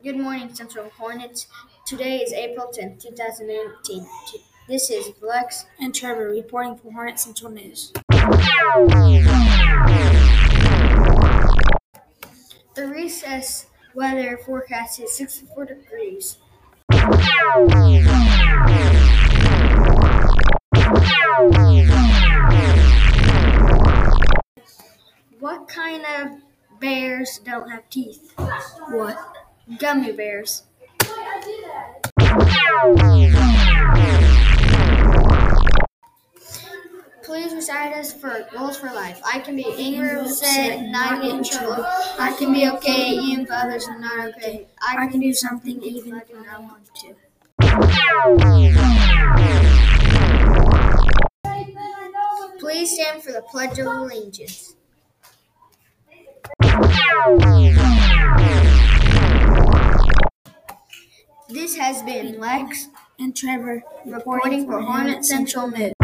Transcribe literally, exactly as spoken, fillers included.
Good morning, Central Hornets. Today is April tenth, two thousand nineteen. This is Lex and Trevor reporting for Hornet Central News. The recess weather forecast is sixty-four degrees. What kind of bears don't have teeth? What? Gummy bears. Please recite us for goals for life. I can be angry, upset, not get in trouble. I can be okay even if others are not okay. I can do something even if I don't want to. Please stand for the Pledge of Allegiance. This has been Lex and Trevor reporting for Hornet Central News.